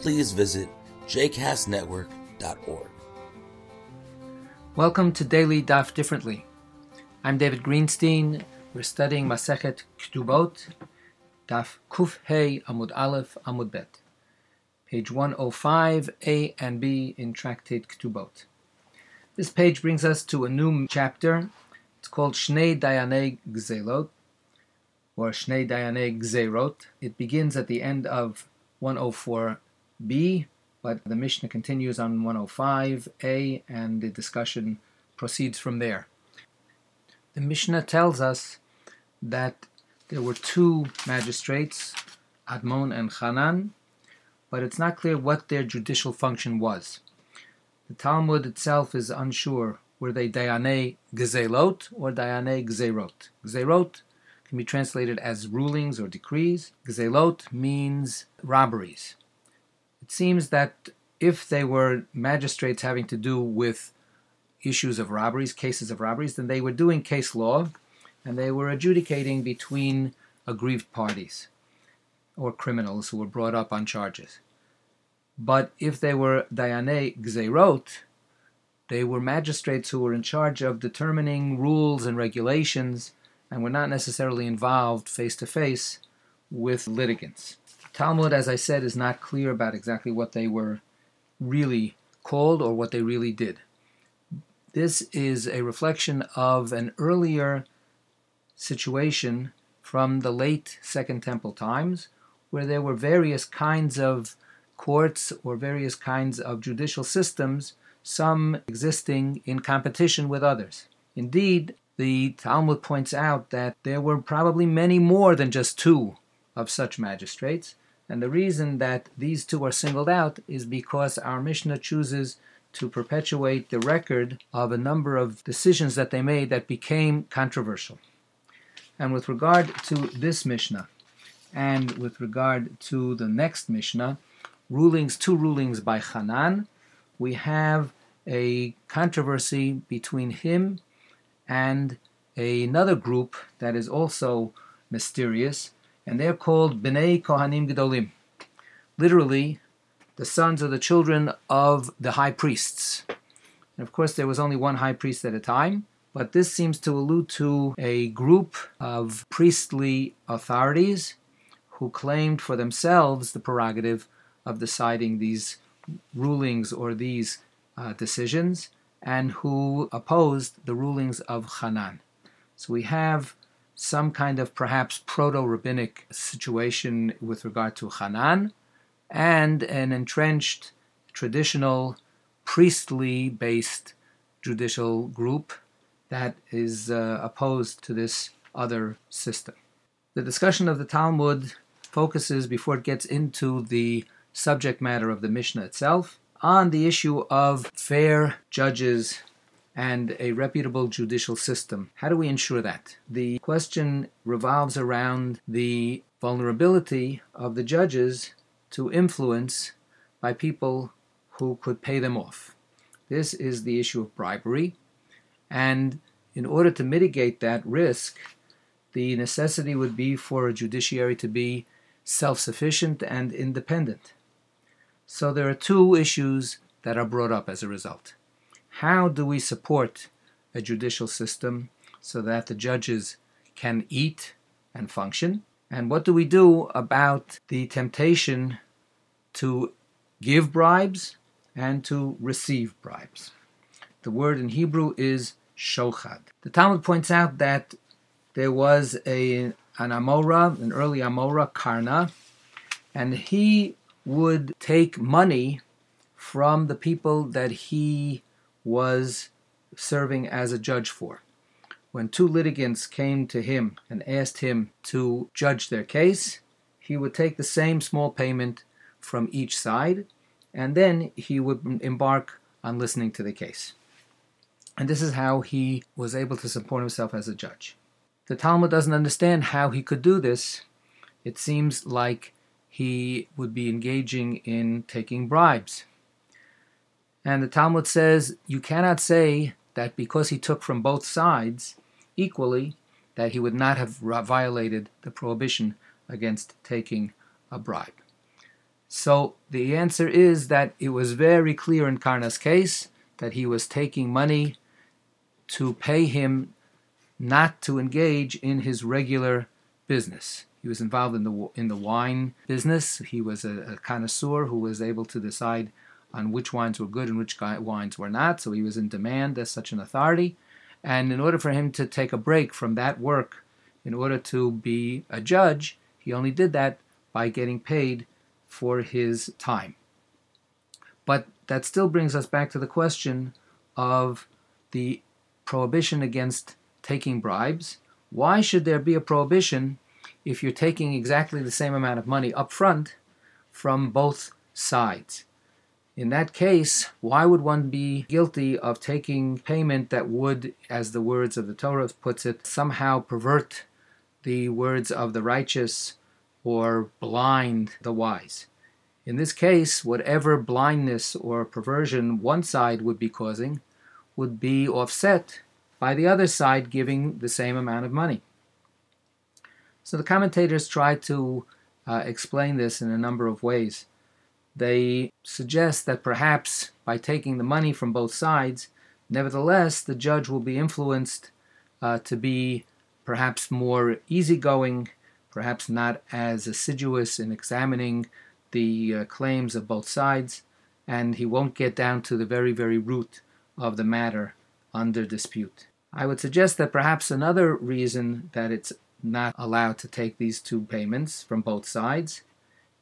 please visit jcastnetwork.org. Welcome to Daily Daf Differently. I'm David Greenstein. We're studying Masechet Ktubot, Daf Kuf Hei Amud Aleph Amud Bet, page 105, A and B in Tractate Ktubot. This page brings us to a new chapter. It's called Shnei Dayanei Gezeirot, or Shnei Dayanei Gezeirot. It begins at the end of 104 B, but the Mishnah continues on 105a, and the discussion proceeds from there. The Mishnah tells us that there were two magistrates, Admon and Hanan, but it's not clear what their judicial function was. The Talmud itself is unsure. Were they Dayanei Gezeirot or Dayanei Gezeirot? Gezeirot can be translated as rulings or decrees. Gezeirot means robberies. It seems that if they were magistrates having to do with issues of robberies, cases of robberies, then they were doing case law and they were adjudicating between aggrieved parties or criminals who were brought up on charges. But if they were Dayanei Gezeirot, they were magistrates who were in charge of determining rules and regulations and were not necessarily involved face-to-face with litigants. Talmud, as I said, is not clear about exactly what they were really called or what they really did. This is a reflection of an earlier situation from the late Second Temple times, where there were various kinds of courts or various kinds of judicial systems, some existing in competition with others. Indeed, the Talmud points out that there were probably many more than just two of such magistrates. And the reason that these two are singled out is because our Mishnah chooses to perpetuate the record of a number of decisions that they made that became controversial. And with regard to this Mishnah, and with regard to the next Mishnah, two rulings by Hanan, we have a controversy between him and another group that is also mysterious, and they're called Bnei Kohanim Gedolim, literally the sons or the children of the high priests. And of course, there was only one high priest at a time, but this seems to allude to a group of priestly authorities who claimed for themselves the prerogative of deciding these rulings or these decisions, and who opposed the rulings of Hanan. So we have some kind of perhaps proto-rabbinic situation with regard to Hanan, and an entrenched, traditional, priestly-based judicial group that is opposed to this other system. The discussion of the Talmud focuses, before it gets into the subject matter of the Mishnah itself, on the issue of fair judges and a reputable judicial system. How do we ensure that? The question revolves around the vulnerability of the judges to influence by people who could pay them off. This is the issue of bribery, and in order to mitigate that risk, the necessity would be for a judiciary to be self-sufficient and independent. So there are two issues that are brought up as a result. How do we support a judicial system so that the judges can eat and function? And what do we do about the temptation to give bribes and to receive bribes? The word in Hebrew is shochad. The Talmud points out that there was an Amorah, an early Amorah, Karna, and he would take money from the people that he was serving as a judge for. When two litigants came to him and asked him to judge their case, he would take the same small payment from each side, and then he would embark on listening to the case. And this is how he was able to support himself as a judge. The Talmud doesn't understand how he could do this. It seems like he would be engaging in taking bribes. And the Talmud says, you cannot say that because he took from both sides equally, that he would not have violated the prohibition against taking a bribe. So the answer is that it was very clear in Karna's case that he was taking money to pay him not to engage in his regular business. He was involved in the wine business. He was a connoisseur who was able to decide on which wines were good and which wines were not, so he was in demand as such an authority. And in order for him to take a break from that work, in order to be a judge, he only did that by getting paid for his time. But that still brings us back to the question of the prohibition against taking bribes. Why should there be a prohibition if you're taking exactly the same amount of money up front from both sides? In that case, why would one be guilty of taking payment that would, as the words of the Torah puts it, somehow pervert the words of the righteous or blind the wise? In this case, whatever blindness or perversion one side would be causing would be offset by the other side giving the same amount of money. So the commentators try to explain this in a number of ways. They suggest that perhaps by taking the money from both sides, nevertheless, the judge will be influenced to be perhaps more easygoing, perhaps not as assiduous in examining the claims of both sides, and he won't get down to the very, very root of the matter under dispute. I would suggest that perhaps another reason that it's not allowed to take these two payments from both sides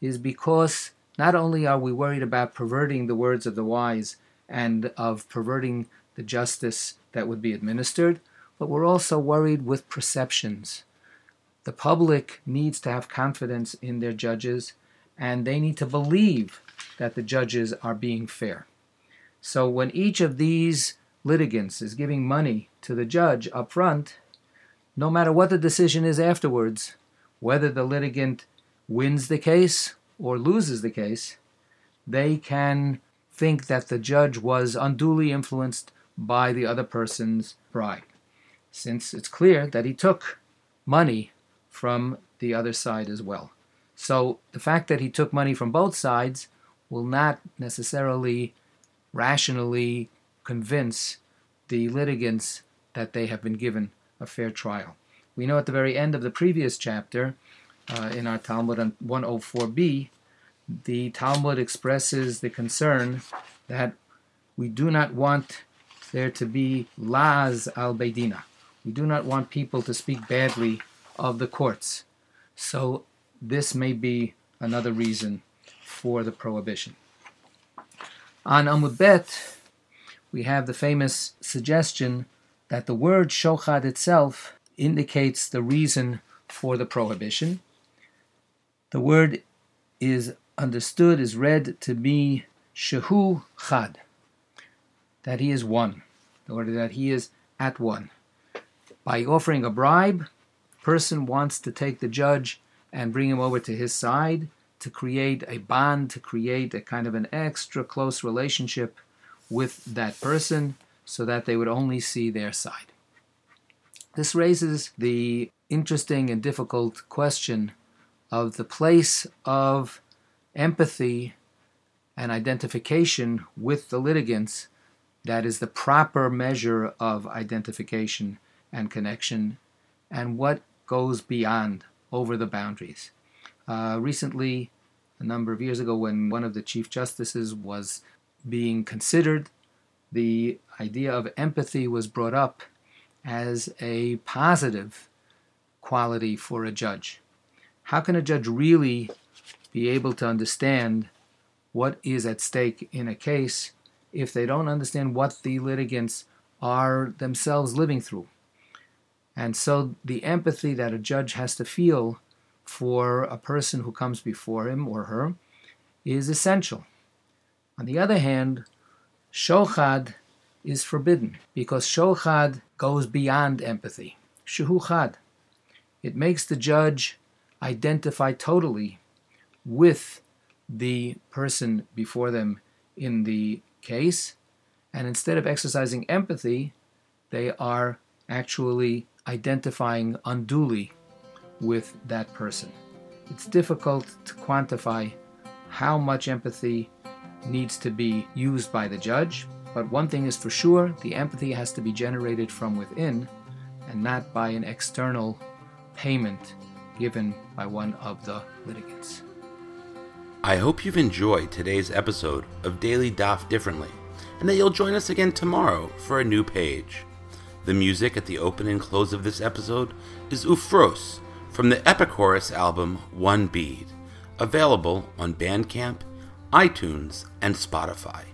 is because not only are we worried about perverting the words of the wise and of perverting the justice that would be administered, but we're also worried with perceptions. The public needs to have confidence in their judges, and they need to believe that the judges are being fair. So when each of these litigants is giving money to the judge up front, no matter what the decision is afterwards, whether the litigant wins the case or loses the case, they can think that the judge was unduly influenced by the other person's bribe, since it's clear that he took money from the other side as well. So the fact that he took money from both sides will not necessarily rationally convince the litigants that they have been given a fair trial. We know at the very end of the previous chapter, in our Talmud on 104b, the Talmud expresses the concern that we do not want there to be laz al beidina. We do not want people to speak badly of the courts. So this may be another reason for the prohibition. On Amud Bet, we have the famous suggestion that the word shochad itself indicates the reason for the prohibition. The word is understood, is read to be shehu chad, that he is one, or that he is at one. By offering a bribe, person wants to take the judge and bring him over to his side to create a bond, to create a kind of an extra close relationship with that person so that they would only see their side. This raises the interesting and difficult question of the place of empathy and identification with the litigants that is the proper measure of identification and connection, and what goes beyond, over the boundaries. Recently, a number of years ago, when one of the Chief Justices was being considered, the idea of empathy was brought up as a positive quality for a judge. How can a judge really be able to understand what is at stake in a case if they don't understand what the litigants are themselves living through? And so the empathy that a judge has to feel for a person who comes before him or her is essential. On the other hand, shochad is forbidden because shochad goes beyond empathy. Shehu chad. It makes the judge identify totally with the person before them in the case, and instead of exercising empathy, they are actually identifying unduly with that person. It's difficult to quantify how much empathy needs to be used by the judge, but one thing is for sure, the empathy has to be generated from within and not by an external payment given by one of the litigants. I hope you've enjoyed today's episode of Daily Daf Differently, and that you'll join us again tomorrow for a new page. The music at the open and close of this episode is Ufros from the Epic Horus album One Bead, available on Bandcamp, iTunes, and Spotify.